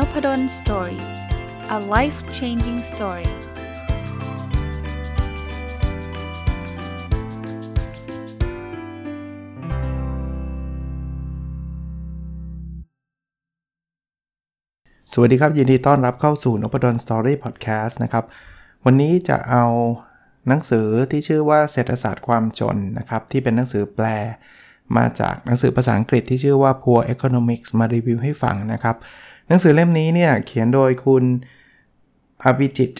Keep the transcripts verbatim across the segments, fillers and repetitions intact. Nopadon Story. A life-changing story.สวัสดีครับยินดีต้อนรับเข้าสู่ Nopadon Story Podcast นะครับวันนี้จะเอาหนังสือที่ชื่อว่าเศรษฐศาสตร์ความจนนะครับที่เป็นหนังสือแปลมาจากหนังสือภาษาอังกฤษที่ชื่อว่า Poor Economics มารีวิวให้ฟังนะครับหนังสือเล่มนี้เนี่ยเขียนโดยคุณ Avidit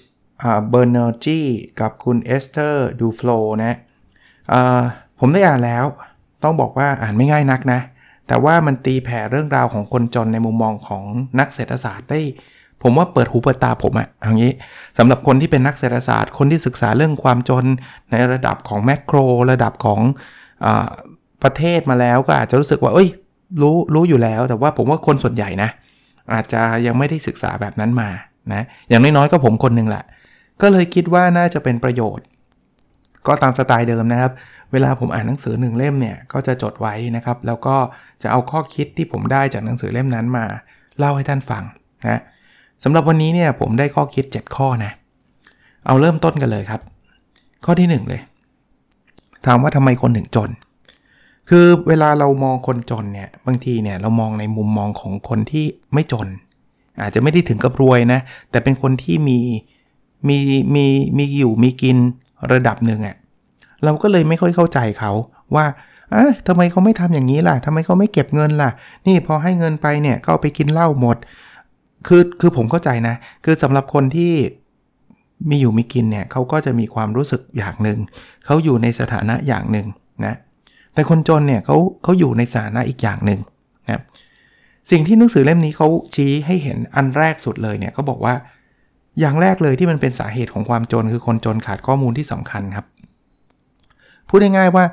อ่า Bernergy กับคุณเอสเตอร์ดูโฟลนะอ่าผมได้อ่านแล้วต้องบอกว่าอ่านไม่ง่ายนักนะแต่ว่ามันตีแผ่เรื่องราวของคนจนในมุมมองของนักเศรษฐศาสตร์ได้ผมว่าเปิดหูเปิดตาผมอะอย่างนี้สำหรับคนที่เป็นนักเศรษฐศาสตร์คนที่ศึกษาเรื่องความจนในระดับของแมคโครระดับของอ่าประเทศมาแล้วก็อาจจะรู้สึกว่าเอ้ยรู้รู้อยู่แล้วแต่ว่าผมว่าคนส่วนใหญ่นะอาจจะยังไม่ได้ศึกษาแบบนั้นมานะอย่างน้อยๆก็ผมคนนึงแหละก็เลยคิดว่าน่าจะเป็นประโยชน์ก็ตามสไตล์เดิมนะครับเวลาผมอ่านหนังสือหนึ่งเล่มเนี่ยก็จะจดไว้นะครับแล้วก็จะเอาข้อคิดที่ผมได้จากหนังสือเล่มนั้นมาเล่าให้ท่านฟังนะสำหรับวันนี้เนี่ยผมได้ข้อคิดเจ็ดข้อนะเอาเริ่มต้นกันเลยครับข้อที่หนึ่งเลยถามว่าทำไมคนถึงจนคือเวลาเรามองคนจนเนี่ยบางทีเนี่ยเรามองในมุมมองของคนที่ไม่จนอาจจะไม่ได้ถึงกับรวยนะแต่เป็นคนที่มีมีมีมีอยู่มีกินระดับหนึ่งอ่ะเราก็เลยไม่ค่อยเข้าใจเขาว่าเอ๊ะทำไมเขาไม่ทำอย่างนี้ล่ะทำไมเขาไม่เก็บเงินล่ะนี่พอให้เงินไปเนี่ยก็ไปกินเหล้าหมดคือคือผมเข้าใจนะคือสำหรับคนที่มีอยู่มีกินเนี่ยเขาก็จะมีความรู้สึกอย่างนึงเขาอยู่ในสถานะอย่างนึงนะแต่คนจนเนี่ยเขาเขาอยู่ในสถานะอีกอย่างนึงนะสิ่งที่หนังสือเล่มนี้เขาชี้ให้เห็นอันแรกสุดเลยเนี่ยเขาบอกว่าอย่างแรกเลยที่มันเป็นสาเหตุของความจนคือคนจนขาดข้อมูลที่สำคัญครับพูดง่ายๆว่า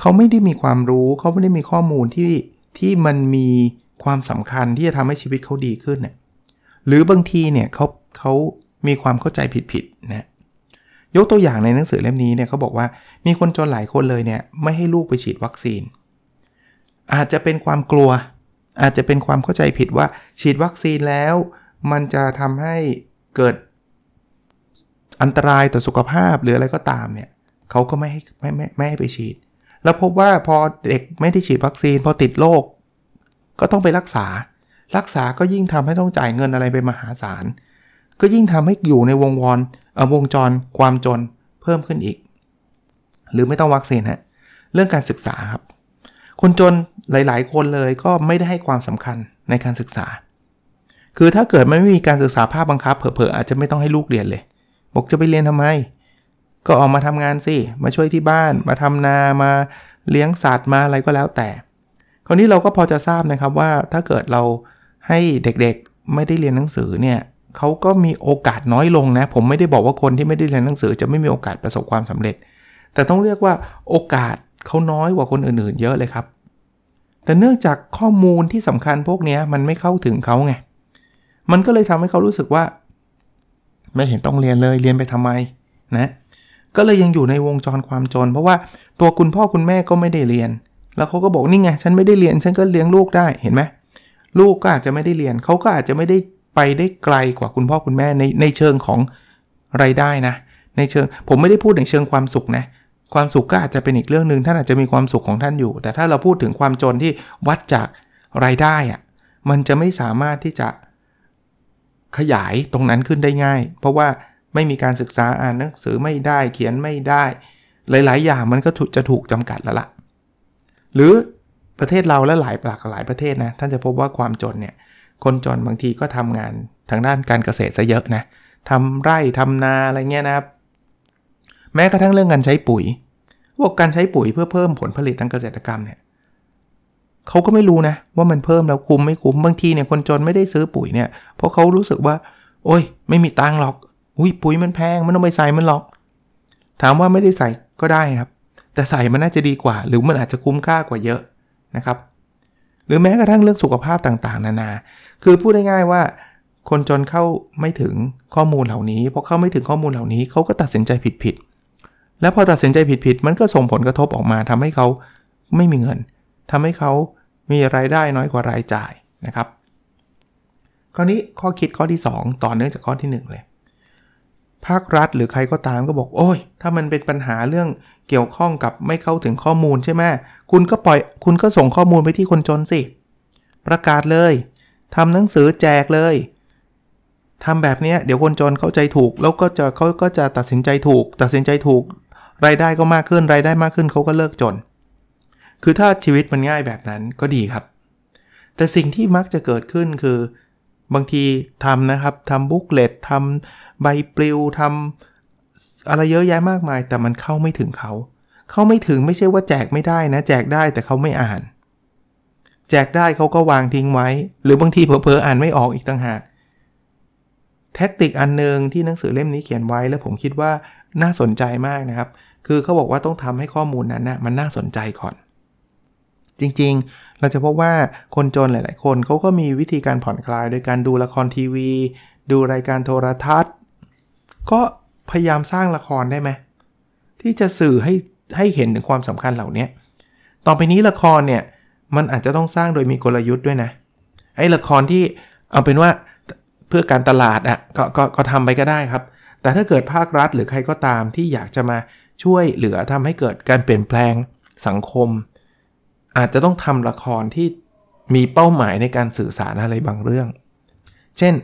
เขาไม่ได้มีความรู้เขาไม่ได้มีข้อมูลที่ที่มันมีความสำคัญที่จะทำให้ชีวิตเขาดีขึ้นเนี่ยหรือบางทีเนี่ยเขาเขามีความเข้าใจผิดๆนะยกตัวอย่างในหนังสือเล่มนี้เนี่ยเขาบอกว่ามีคนจนหลายคนเลยเนี่ยไม่ให้ลูกไปฉีดวัคซีนอาจจะเป็นความกลัวอาจจะเป็นความเข้าใจผิดว่าฉีดวัคซีนแล้วมันจะทำให้เกิดอันตรายต่อสุขภาพหรืออะไรก็ตามเนี่ยเขาก็ไม่ให้ไม่ไม่ไม่ให้ไปฉีดแล้วพบว่าพอเด็กไม่ได้ฉีดวัคซีนพอติดโรคก็ต้องไปรักษารักษาก็ยิ่งทำให้ต้องจ่ายเงินอะไรไปมหาศาลก็ยิ่งทำให้อยู่ในวงวอนวงจรความจนเพิ่มขึ้นอีกหรือไม่ต้องวัคซีนฮะเรื่องการศึกษาครับคนจนหลายๆคนเลยก็ไม่ได้ให้ความสำคัญในการศึกษาคือถ้าเกิดมันไม่มีการศึกษาภาคบังคับเผลอๆอาจจะไม่ต้องให้ลูกเรียนเลยบอกจะไปเรียนทำไมก็ออกมาทำงานสิมาช่วยที่บ้านมาทำนามาเลี้ยงสัตว์มาอะไรก็แล้วแต่คราวนี้เราก็พอจะทราบนะครับว่าถ้าเกิดเราให้เด็กๆไม่ได้เรียนหนังสือเนี่ยเขาก็มีโอกาสน้อยลงนะผมไม่ได้บอกว่าคนที่ไม่ได้เรียนหนังสือจะไม่มีโอกาสประสบความสำเร็จแต่ต้องเรียกว่าโอกาสเขาน้อยกว่าคนอื่นๆเยอะเลยครับแต่เนื่องจากข้อมูลที่สำคัญพวกนี้มันไม่เข้าถึงเขาไงมันก็เลยทำให้เขารู้สึกว่าไม่เห็นต้องเรียนเลยเรียนไปทำไมนะก็เลยยังอยู่ในวงจรความจนเพราะว่าตัวคุณพ่อคุณแม่ก็ไม่ได้เรียนแล้วเขาก็บอกนี่ไงฉันไม่ได้เรียนฉันก็เลี้ยงลูกได้เห็นไหมลูกก็อาจจะไม่ได้เรียนเขาก็อาจจะไม่ได้ไปได้ไกลกว่าคุณพ่อคุณแม่ในในเชิงของรายได้นะในเชิงผมไม่ได้พูดในเชิงความสุขนะความสุขก็อาจจะเป็นอีกเรื่องนึงท่านอาจจะมีความสุขของท่านอยู่แต่ถ้าเราพูดถึงความจนที่วัดจากรายได้อะมันจะไม่สามารถที่จะขยายตรงนั้นขึ้นได้ง่ายเพราะว่าไม่มีการศึกษาอ่านหนังสือไม่ได้เขียนไม่ได้หลายๆอย่างมันก็จะถูกจำกัดแล้วล่ะหรือประเทศเราและหลายหลายประเทศนะท่านจะพบว่าความจนเนี่ยคนจนบางทีก็ทำงานทางด้านการเกษตรซะเยอะนะทำไร่ทำนาอะไรเงี้ยนะครับแม้กระทั่งเรื่องการใช้ปุ๋ยพวกการใช้ปุ๋ยเพื่อเพิ่มผลผลิตทางเกษตรกรรมเนี่ยเขาก็ไม่รู้นะว่ามันเพิ่มแล้วคุ้มไม่คุ้มบางทีเนี่ยคนจนไม่ได้ซื้อปุ๋ยเนี่ยเพราะเขารู้สึกว่าโอ๊ยไม่มีตังค์หรอกอุ้ยปุ๋ยมันแพงมันต้องไปใส่มันหรอกถามว่าไม่ได้ใส่ก็ได้ครับแต่ใส่มันน่าจะดีกว่าหรือมันอาจจะคุ้มค่ากว่าเยอะนะครับหรือแม้กระทั่งเรื่องสุขภาพต่างๆนานาคือพูดง่ายๆว่าคนจนเข้าไม่ถึงข้อมูลเหล่านี้เพราะเข้าไม่ถึงข้อมูลเหล่านี้เขาก็ตัดสินใจผิดๆแล้วพอตัดสินใจผิดๆมันก็ส่งผลกระทบออกมาทำให้เขาไม่มีเงินทำให้เขามีรายได้น้อยกว่ารายจ่ายนะครับ คราวนี้ข้อคิดข้อที่สองต่อเนื่องจากข้อที่หนึ่งเลยภาครัฐหรือใครก็ตามก็บอกโอ้ยถ้ามันเป็นปัญหาเรื่องเกี่ยวข้องกับไม่เข้าถึงข้อมูลใช่ไหมคุณก็ปล่อยคุณก็ส่งข้อมูลไปที่คนจนสิประกาศเลยทำหนังสือแจกเลยทำแบบนี้เดี๋ยวคนจนเข้าใจถูกแล้วก็จะเขาก็จะตัดสินใจถูกตัดสินใจถูกรายได้ก็มากขึ้นรายได้มากขึ้นเขาก็เลิกจนคือถ้าชีวิตมันง่ายแบบนั้นก็ดีครับแต่สิ่งที่มักจะเกิดขึ้นคือบางทีทำนะครับทำบุ๊กเลตทำใบปลิวทำอะไรเยอะแยะมากมายแต่มันเข้าไม่ถึงเขาเข้าไม่ถึงไม่ใช่ว่าแจกไม่ได้นะแจกได้แต่เขาไม่อ่านแจกได้เขาก็วางทิ้งไว้หรือบางทีเผลอๆอ่านไม่ออกอีกต่างหากแท็กติกอันนึงที่หนังสือเล่มนี้เขียนไว้แล้วผมคิดว่าน่าสนใจมากนะครับคือเขาบอกว่าต้องทำให้ข้อมูลนั้นนะมันน่าสนใจก่อนจริงๆเราจะพบว่าคนจนหลายๆคนเขาก็มีวิธีการผ่อนคลายโดยการดูละครทีวีดูรายการโทรทัศน์ก็พยายามสร้างละครได้ไหมที่จะสื่อให้ให้เห็นถึงความสำคัญเหล่านี้ต่อไปนี้ละครเนี่ยมันอาจจะต้องสร้างโดยมีกลยุทธ์ด้วยนะไอ้ละครที่เอาเป็นว่าเพื่อการตลาดอ่ะก็ก็ก็ทำไปก็ได้ครับแต่ถ้าเกิดภาครัฐหรือใครก็ตามที่อยากจะมาช่วยเหลือทำให้เกิดการเปลี่ยนแปลงสังคมอาจจะต้องทำละครที่มีเป้าหมายในการสื่อสารอะไรบางเรื่องเช่น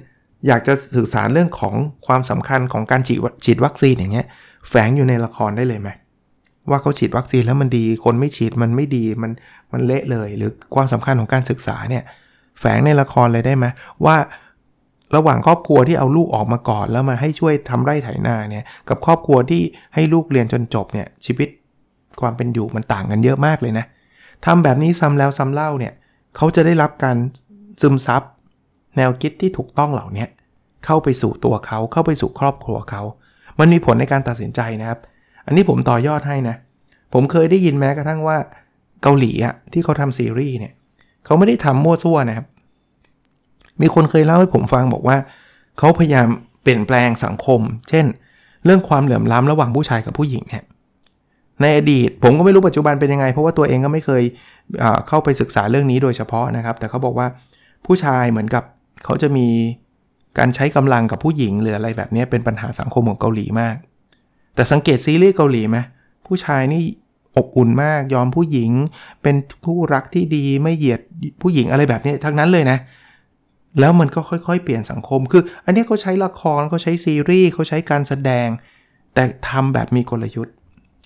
อยากจะสื่อสารเรื่องของความสำคัญของการฉีดวัคซีนอย่างเงี้ยแฝงอยู่ในละครได้เลยไหมว่าเขาฉีดวัคซีนแล้วมันดีคนไม่ฉีดมันไม่ดีมันมันเละเลยหรือความสำคัญของการศึกษาเนี่ยแฝงในละครเลยได้ไหมว่าระหว่างครอบครัวที่เอาลูกออกมาก่อนแล้วมาให้ช่วยทำไร่ไถนาเนี่ยกับครอบครัวที่ให้ลูกเรียนจนจบเนี่ยชีวิตความเป็นอยู่มันต่างกันเยอะมากเลยนะทำแบบนี้ซ้ำแล้วซ้ำเล่าเนี่ยเขาจะได้รับการซึมซับแนวคิดที่ถูกต้องเหล่านี้เข้าไปสู่ตัวเขาเข้าไปสู่ครอบครัวเขามันมีผลในการตัดสินใจนะครับอันนี้ผมต่อยอดให้นะผมเคยได้ยินแม้กระทั่งว่าเกาหลีอ่ะที่เขาทำซีรีส์เนี่ยเขาไม่ได้ทำมั่วซั่วนะครับมีคนเคยเล่าให้ผมฟังบอกว่าเขาพยายามเปลี่ยนแปลงสังคมเช่นเรื่องความเหลื่อมล้ำระหว่างผู้ชายกับผู้หญิงเนี่ยในอดีตผมก็ไม่รู้ปัจจุบันเป็นยังไงเพราะว่าตัวเองก็ไม่เคยเอ่อเข้าไปศึกษาเรื่องนี้โดยเฉพาะนะครับแต่เขาบอกว่าผู้ชายเหมือนกับเขาจะมีการใช้กำลังกับผู้หญิงหรืออะไรแบบนี้เป็นปัญหาสังคมของเกาหลีมากแต่สังเกตซีรีส์เกาหลีไหมผู้ชายนี่อบอุ่นมากยอมผู้หญิงเป็นผู้รักที่ดีไม่เหยียดผู้หญิงอะไรแบบนี้ทั้งนั้นเลยนะแล้วมันก็ค่อยๆเปลี่ยนสังคมคืออันนี้เขาใช้ละครเขาใช้ซีรีส์เขาใช้การแสดงแต่ทำแบบมีกลยุทธ์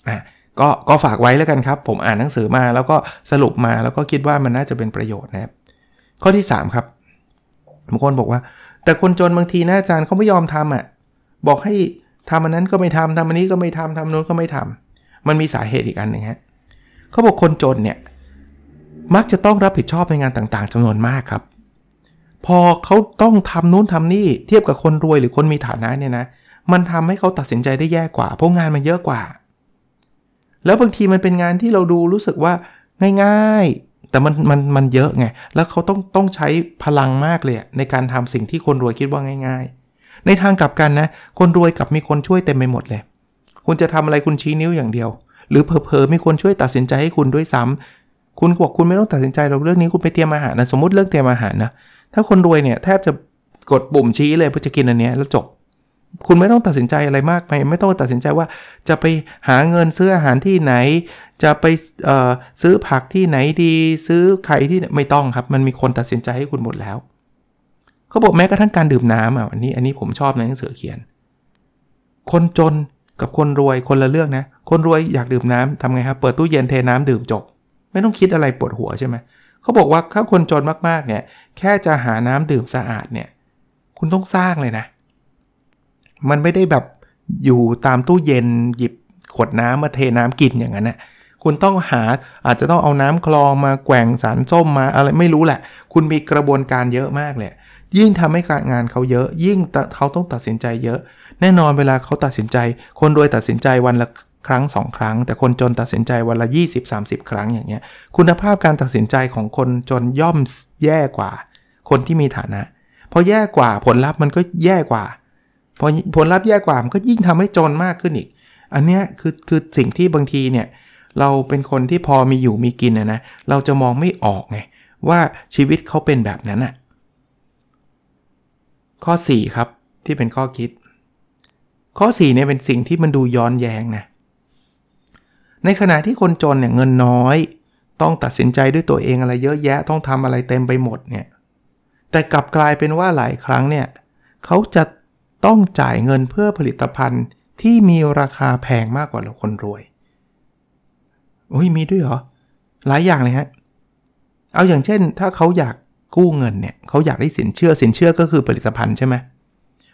อ่ะก็ก็ฝากไว้แล้วกันครับผมอ่านหนังสือมาแล้วก็สรุปมาแล้วก็คิดว่ามันน่าจะเป็นประโยชน์นะครับข้อที่สามครับบางคนบอกว่าแต่คนจนบางทีนะอาจารย์เขาไม่ยอมทำอ่ะบอกให้ทำอันนั้นก็ไม่ทำทำอันนี้ก็ไม่ทำทำโน้นก็ไม่ทำมันมีสาเหตุอีกอันหนึ่งฮะเขาบอกคนจนเนี่ยมักจะต้องรับผิดชอบในงานต่างๆจำนวนมากครับพอเขาต้องทำโน้นทำนี่เทียบกับคนรวยหรือคนมีฐานะเนี่ยนะมันทำให้เขาตัดสินใจได้แย่กว่าเพราะงานมันเยอะกว่าแล้วบางทีมันเป็นงานที่เราดูรู้สึกว่าง่ายๆแต่มันมันมันเยอะไงแล้วเขาต้องต้องใช้พลังมากเลยในการทำสิ่งที่คนรวยคิดว่าง่ายๆในทางกลับกันนะคนรวยกับมีคนช่วยเต็มไปหมดเลยคุณจะทำอะไรคุณชี้นิ้วอย่างเดียวหรือเผลอๆมีคนช่วยตัดสินใจให้คุณด้วยซ้ำคุณบอกคุณไม่ต้องตัดสินใจหรอกเรื่องนี้คุณไปเตรียมอาหารนะสมมติเรื่องเตรียมอาหารนะถ้าคนรวยเนี่ยแทบจะกดปุ่มชี้เลยเพื่อจะกินอันนี้แล้วจบคุณไม่ต้องตัดสินใจอะไรมากไปไม่ต้องตัดสินใจว่าจะไปหาเงินซื้ออาหารที่ไหนจะไปเอ่อซื้อผักที่ไหนดีซื้อไข่ที่ไม่ต้องครับมันมีคนตัดสินใจให้คุณหมดแล้วเขาบอกแม้กระทั่งการดื่มน้ำอ่ะอันนี้อันนี้ผมชอบในหนังสือเขียนคนจนกับคนรวยคนละเรื่องนะคนรวยอยากดื่มน้ำทำไงครับเปิดตู้เย็นเทน้ำดื่มจบไม่ต้องคิดอะไรปวดหัวใช่ไหมเขาบอกว่าถ้าคนจนมากๆเนี่ยแค่จะหาน้ำดื่มสะอาดเนี่ยคุณต้องสร้างเลยนะมันไม่ได้แบบอยู่ตามตู้เย็นหยิบขวดน้ำมาเทน้ำกินอย่างนั้นนะคุณต้องหาอาจจะต้องเอาน้ำคลองมาแกว่งสารส้มมาอะไรไม่รู้แหละคุณมีกระบวนการเยอะมากเลยยิ่งทำให้การงานเขาเยอะยิ่งเขาต้องตัดสินใจเยอะแน่นอนเวลาเขาตัดสินใจคนรวยตัดสินใจวันละครั้งสองครั้งแต่คนจนตัดสินใจวันละยี่สิบ สามสิบ ครั้งอย่างเงี้ยคุณภาพการตัดสินใจของคนจนย่อมแย่กว่าคนที่มีฐานะพอแย่กว่าผลลัพธ์มันก็แย่กว่าพอผลลัพธ์แย่กว่ามันก็ยิ่งทำให้จนมากขึ้นอีกอันเนี้ยคือคือสิ่งที่บางทีเนี่ยเราเป็นคนที่พอมีอยู่มีกินนะนะเราจะมองไม่ออกไงว่าชีวิตเขาเป็นแบบนั้นอ่ะ ข้อสี่ครับที่เป็นข้อคิดข้อสี่เนี่ยเป็นสิ่งที่มันดูย้อนแย้งนะในขณะที่คนจนเนี่ยเงินน้อยต้องตัดสินใจด้วยตัวเองอะไรเยอะแยะต้องทำอะไรเต็มไปหมดเนี่ยแต่กลับกลายเป็นว่าหลายครั้งเนี่ยเขาจะต้องจ่ายเงินเพื่อผลิตภัณฑ์ที่มีราคาแพงมากกว่าคนรวยโอ้ยมีด้วยเหรอหลายอย่างเลยฮะเอาอย่างเช่นถ้าเขาอยากกู้เงินเนี่ยเขาอยากได้สินเชื่อสินเชื่อก็คือผลิตภัณฑ์ใช่ไหม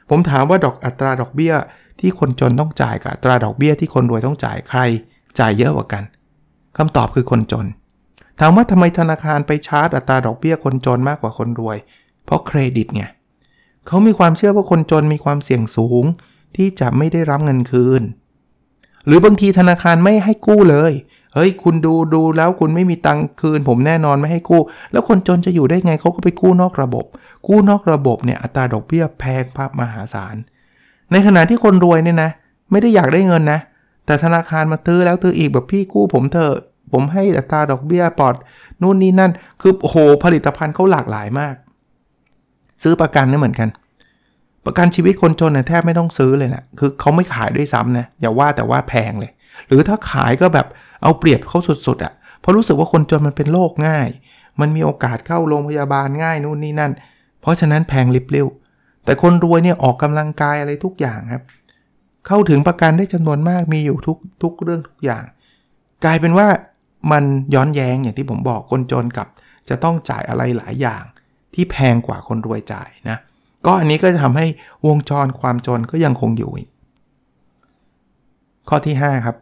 ผมถามว่าดอกอัตราดอกเบี้ยที่คนจนต้องจ่ายกับอัตราดอกเบี้ยที่คนรวยต้องจ่ายใครจ่ายเยอะกว่ากันคำตอบคือคนจนถามว่าทำไมธนาคารไปชาร์จอัตราดอกเบี้ยคนจนมากกว่าคนรวยเพราะเครดิตไงเขามีความเชื่อว่าคนจนมีความเสี่ยงสูงที่จะไม่ได้รับเงินคืนหรือบางทีธนาคารไม่ให้กู้เลยเฮ้ยคุณดูดูแล้วคุณไม่มีตังค์คืนผมแน่นอนไม่ให้กู้แล้วคนจนจะอยู่ได้ไงเขาก็ไปกู้นอกระบบกู้นอกระบบเนี่ยอัตราดอกเบี้ยแพงมหาศาลในขณะที่คนรวยเนี่ยนะไม่ได้อยากได้เงินนะแต่ธนาคารมาตื้อแล้วตื้ออีกแบบพี่กู้ผมเถอะผมให้อัตราดอกเบี้ยปลอดนู่นนี่นั่นคือโอ้โหผลิตภัณฑ์เขาหลากหลายมากซื้อประกันนี่เหมือนกันประกันชีวิตคนจนเนี่ยแทบไม่ต้องซื้อเลยนะคือเขาไม่ขายด้วยซ้ำนะอย่าว่าแต่ว่าแพงเลยหรือถ้าขายก็แบบเอาเปรียบเขาสุดๆอ่ะเพราะรู้สึกว่าคนจนมันเป็นโรคง่ายมันมีโอกาสเข้าโรงพยาบาลง่ายนู่นนี่นั่นเพราะฉะนั้นแพงลิบลิ่วแต่คนรวยเนี่ยออกกำลังกายอะไรทุกอย่างครับเข้าถึงประกันได้จำนวนมากมีอยู่ทุกทุกเรื่องทุกอย่างกลายเป็นว่ามันย้อนแย้งอย่างที่ผมบอกคนจนกับจะต้องจ่ายอะไรหลายอย่างที่แพงกว่าคนรวยจ่ายนะก็อันนี้ก็จะทำให้วงจรความจนก็ยังคงอยู่ข้อที่ห้าครับ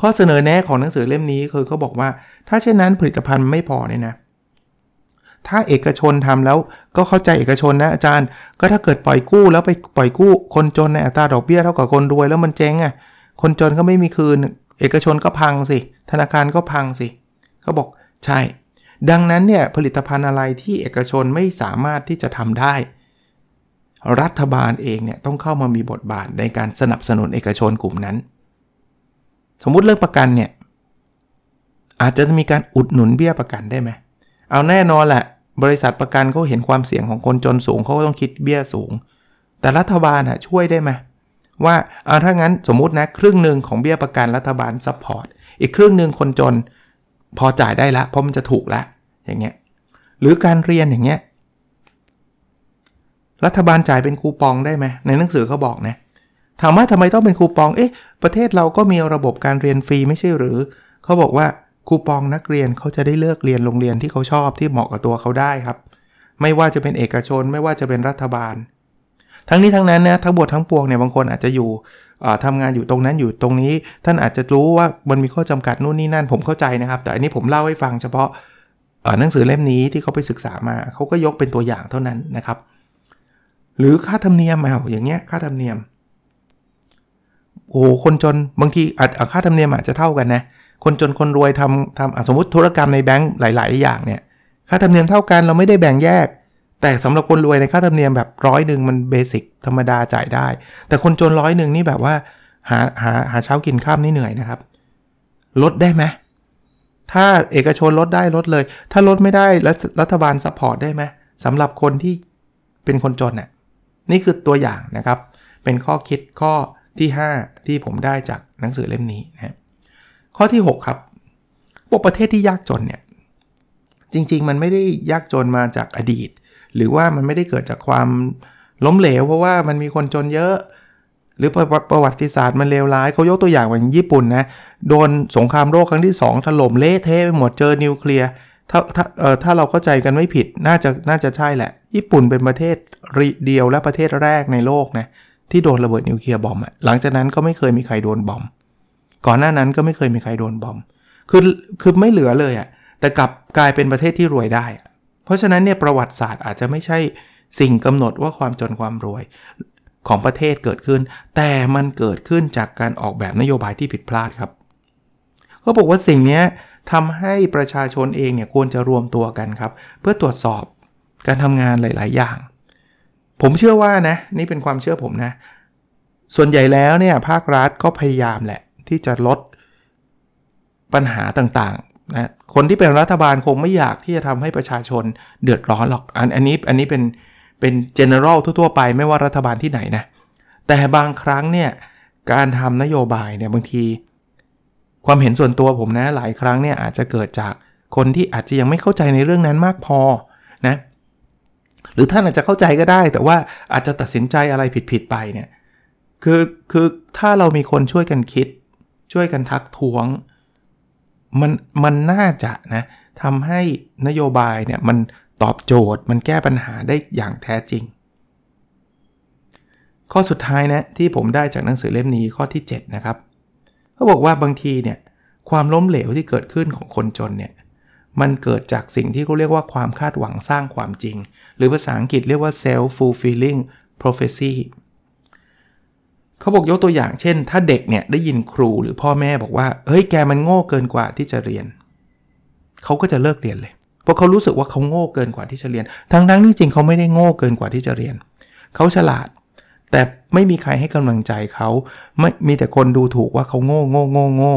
ข้อเสนอแนะของหนังสือเล่มนี้คือเขาบอกว่าถ้าเช่นนั้นผลิตภัณฑ์ไม่พอเนี่ยนะถ้าเอกชนทำแล้วก็เข้าใจเอกชนนะอาจารย์ก็ถ้าเกิดปล่อยกู้แล้วไปปล่อยกู้คนจนในอัตราดอกเบี้ยเท่ากับคนรวยแล้วมันเจ๊งอ่ะคนจนก็ไม่มีคืนเอกชนก็พังสิธนาคารก็พังสิเขาบอกใช่ดังนั้นเนี่ยผลิตภัณฑ์อะไรที่เอกชนไม่สามารถที่จะทำได้รัฐบาลเองเนี่ยต้องเข้ามามีบทบาทในการสนับสนุนเอกชนกลุ่มนั้นสมมุติเรื่องประกันเนี่ยอาจจะมีการอุดหนุนเบี้ยประกันได้ไหมเอาแน่นอนแหละบริษัทประกันเขาเห็นความเสี่ยงของคนจนสูงเขาก็ต้องคิดเบี้ยสูงแต่รัฐบาลอ่ะช่วยได้ไหมว่าเอาถ้างั้นสมมุตินะครึ่งหนึ่งของเบี้ยประกันรัฐบาลซัพพอร์ตอีกครึ่งหนึ่งคนจนพอจ่ายได้ละเพราะมันจะถูกละอย่างเงี้ยหรือการเรียนอย่างเงี้ยรัฐบาลจ่ายเป็นคูปองได้ไหมในหนังสือเขาบอกนะถามว่าทำไมต้องเป็นคูปองเอ๊ะประเทศเราก็มีระบบการเรียนฟรีไม่ใช่หรือเขาบอกว่าคูปองนักเรียนเขาจะได้เลือกเรียนโรงเรียนที่เขาชอบที่เหมาะกับตัวเขาได้ครับไม่ว่าจะเป็นเอกชนไม่ว่าจะเป็นรัฐบาลทั้งนี้ทั้งนั้นนะทั้งบททั้งปวงเนี่ยบางคนอาจจะอยู่ทำงานอยู่ตรงนั้นอยู่ตรงนี้ท่านอาจจะรู้ว่ามันมีข้อจำกัดนู่นนี่นั่นผมเข้าใจนะครับแต่อันนี้ผมเล่าให้ฟังเฉพาะหนังสือเล่มนี้ที่เขาไปศึกษามาเขาก็ยกเป็นตัวอย่างเท่านั้นนะครับหรือค่าธรรมเนียมเอาอย่างเงี้ยค่าธรรมเนียมโอ้โหคนจนบางทีอาจค่าธรรมเนียมอาจจะเท่ากันนะคนจนคนรวยทำทำสมมติธุรกรรมในแบงก์หลายๆอย่างเนี่ยค่าธรรมเนียมเท่ากันเราไม่ได้แบ่งแยกแต่สำหรับคนรวยในค่าธรรมเนียมแบบร้อยหนึ่งมันเบสิกธรรมดาจ่ายได้แต่คนจนร้อยหนึ่งนี่แบบว่าหาหาหาเช้ากินข้ามนี่เหนื่อยนะครับลดได้ไหมถ้าเอกชนลดได้ลดเลยถ้าลดไม่ได้แล้วรัฐบาลซัพพอร์ตได้ไหมสำหรับคนที่เป็นคนจนเนี่ยนี่คือตัวอย่างนะครับเป็นข้อคิดข้อที่ห้าที่ผมได้จากหนังสือเล่มนี้นะข้อที่หกครับพวกประเทศที่ยากจนเนี่ยจริงๆมันไม่ได้ยากจนมาจากอดีตหรือว่ามันไม่ได้เกิดจากความล้มเหลวเพราะว่ามันมีคนจนเยอะหรือประวัติศาสตร์มันเลวร้ายเขายกตัวอย่างอย่างญี่ปุ่นนะโดนสงครามโลกครั้งที่สองถล่มเละเทะไปหมดเจอนิวเคลียร์ถ้าถ้าเอ่อถ้าเราเข้าใจกันไม่ผิดน่าจะน่าจะใช่แหละญี่ปุ่นเป็นประเทศเดียวและประเทศแรกในโลกนะที่โดนระเบิดนิวเคลียร์บอมอ่ะหลังจากนั้นก็ไม่เคยมีใครโดนบอมก่อนหน้านั้นก็ไม่เคยมีใครโดนบอมคือคือไม่เหลือเลยอ่ะแต่กลับกลายเป็นประเทศที่รวยได้เพราะฉะนั้นเนี่ยประวัติศาสตร์อาจจะไม่ใช่สิ่งกำหนดว่าความจนความรวยของประเทศเกิดขึ้นแต่มันเกิดขึ้นจากการออกแบบนโยบายที่ผิดพลาดครับเขาบอกว่าสิ่งนี้ทำให้ประชาชนเองเนี่ยควรจะรวมตัวกันครับเพื่อตรวจสอบการทำงานหลายๆอย่างผมเชื่อว่านะนี่เป็นความเชื่อผมนะส่วนใหญ่แล้วเนี่ยภาครัฐก็พยายามแหละที่จะลดปัญหาต่างๆนะคนที่เป็นรัฐบาลคงไม่อยากที่จะทำให้ประชาชนเดือดร้อนหรอกอันนี้อันนี้เป็น เป็น general ทั่วๆไปไม่ว่ารัฐบาลที่ไหนนะแต่บางครั้งเนี่ยการทำนโยบายเนี่ยบางทีความเห็นส่วนตัวผมนะหลายครั้งเนี่ยอาจจะเกิดจากคนที่อาจจะยังไม่เข้าใจในเรื่องนั้นมากพอนะหรือท่านอาจจะเข้าใจก็ได้แต่ว่าอาจจะตัดสินใจอะไรผิดๆไปเนี่ยคือคือถ้าเรามีคนช่วยกันคิดช่วยกันทักท้วงมันมันน่าจะนะทำให้นโยบายเนี่ยมันตอบโจทย์มันแก้ปัญหาได้อย่างแท้จริงข้อสุดท้ายนะที่ผมได้จากหนังสือเล่มนี้ข้อที่เจ็ดนะครับเขาบอกว่าบางทีเนี่ยความล้มเหลวที่เกิดขึ้นของคนจนเนี่ยมันเกิดจากสิ่งที่เขาเรียกว่าความคาดหวังสร้างความจริงหรือภาษาอังกฤษเรียกว่า Self Fulfilling Prophecy เขาบอกยกตัวอย่างเช่นถ้าเด็กเนี่ยได้ยินครูหรือพ่อแม่บอกว่าเฮ้ยแกมันโง่เกินกว่าที่จะเรียนเขาก็จะเลิกเรียนเลยเพราะเขารู้สึกว่าเขาโง่เกินกว่าที่จะเรียนทั้งๆที่จริงเขาไม่ได้โง่เกินกว่าที่จะเรียนเขาฉลาดแต่ไม่มีใครให้กำลังใจเขาไม่มีแต่คนดูถูกว่าเขาโง่โง่โง่โง่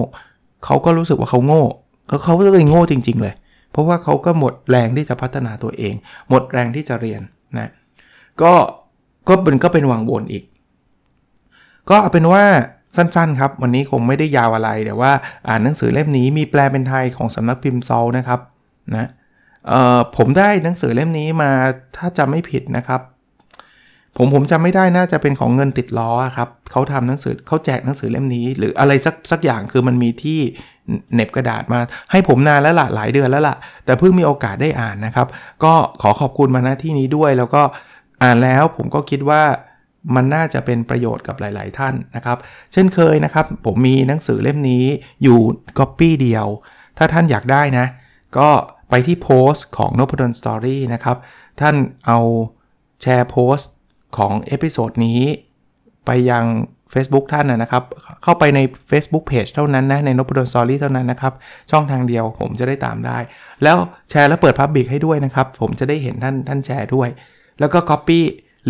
เขาก็รู้สึกว่าเขาโง่เขาเขาก็เลยโง่จริงๆเลยเพราะว่าเขาก็หมดแรงที่จะพัฒนาตัวเองหมดแรงที่จะเรียนนะก็ก็เป็นก็เป็นวังวนอีกก็เอาเป็นว่าสั้นๆครับวันนี้คงไม่ได้ยาวอะไรแต่ว่าอ่านหนังสือเล่มนี้มีแปลเป็นไทยของสำนักพิมพ์ซอลนะครับนะเอ่อผมได้หนังสือเล่มนี้มาถ้าจำไม่ผิดนะครับผมผมจำไม่ได้น่าจะเป็นของเงินติดล้อครับเขาทำหนังสือเขาแจกหนังสือเล่มนี้หรืออะไรสักสักอย่างคือมันมีที่เหน็บกระดาษมาให้ผมนานแล้วล่ะหลายเดือนแล้วล่ะแต่เพิ่งมีโอกาสได้อ่านนะครับก็ขอขอบคุณมาณที่นี้ด้วยแล้วก็อ่านแล้วผมก็คิดว่ามันน่าจะเป็นประโยชน์กับหลายๆท่านนะครับเช่นเคยนะครับผมมีหนังสือเล่มนี้อยู่ก๊อปปี้เดียวถ้าท่านอยากได้นะก็ไปที่โพสต์ของ Nopadon Story นะครับท่านเอาแชร์โพสต์ของเอพิโซดนี้ไปยัง Facebook ท่านนะครับเข้าไปใน Facebook Page เท่านั้นนะใน Nopadon Story เท่านั้นนะครับช่องทางเดียวผมจะได้ตามได้แล้วแชร์แล้วเปิด Public ให้ด้วยนะครับผมจะได้เห็นท่านท่านแชร์ด้วยแล้วก็ Copy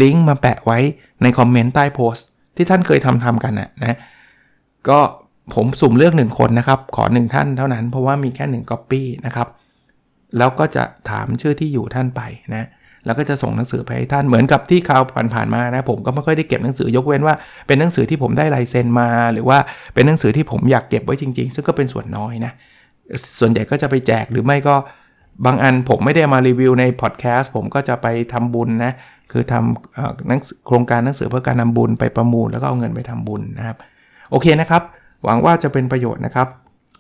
ลิงก์มาแปะไว้ในคอมเมนต์ใต้โพสต์ที่ท่านเคยทำทำกันนะนะก็ผมสุ่มเลือกหนึ่งคนนะครับขอหนึ่งท่านเท่านั้นเพราะว่ามีแค่หนึ่ง Copy นะครับแล้วก็จะถามชื่อที่อยู่ท่านไปนะแล้วก็จะส่งหนังสือไปให้ท่านเหมือนกับที่คราวผ่านๆมานะผมก็ไม่ค่อยได้เก็บหนังสือยกเว้นว่าเป็นหนังสือที่ผมได้ลายเซ็นมาหรือว่าเป็นหนังสือที่ผมอยากเก็บไว้จริงๆซึ่งก็เป็นส่วนน้อยนะส่วนใหญ่ก็จะไปแจกหรือไม่ก็บางอันผมไม่ได้มารีวิวในพอดแคสต์ผมก็จะไปทำบุญนะคือทำโครงการหนังสือเพื่อการนำบุญไปประมูลแล้วก็เอาเงินไปทำบุญนะครับโอเคนะครับหวังว่าจะเป็นประโยชน์นะครับ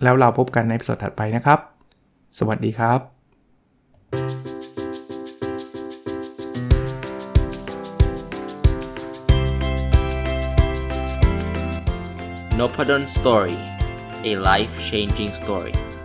แล้วเราพบกันในตอนถัดไปนะครับสวัสดีครับNopadon Story, a life-changing story.